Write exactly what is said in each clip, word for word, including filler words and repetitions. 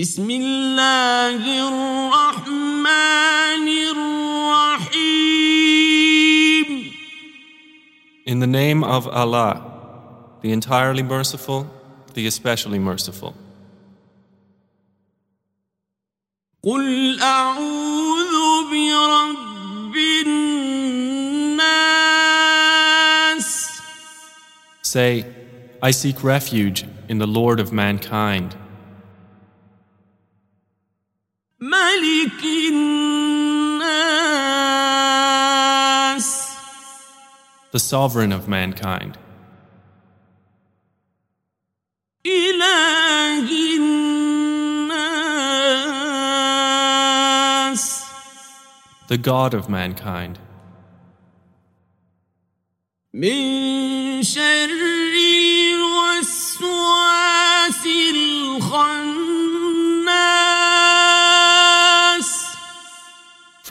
بسم الله الرحمن الرحيم. In the name of Allah, the entirely merciful, the especially merciful. قل أعوذ برب الناس. Say, I seek refuge in the Lord of mankind. ملك الناس. The sovereign of mankind. إله الناس. The God of mankind. من شر الوسواس الخناس.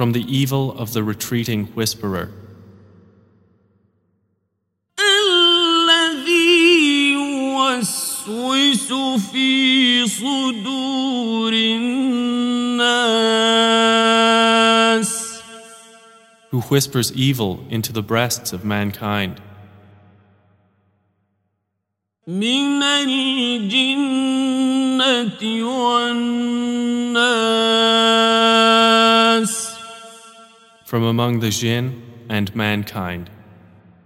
From the evil of the retreating whisperer. الذي يوسوس في صدور الناس. Who whispers evil into the breasts of mankind. من الجنة والناس. From among the jinn and mankind.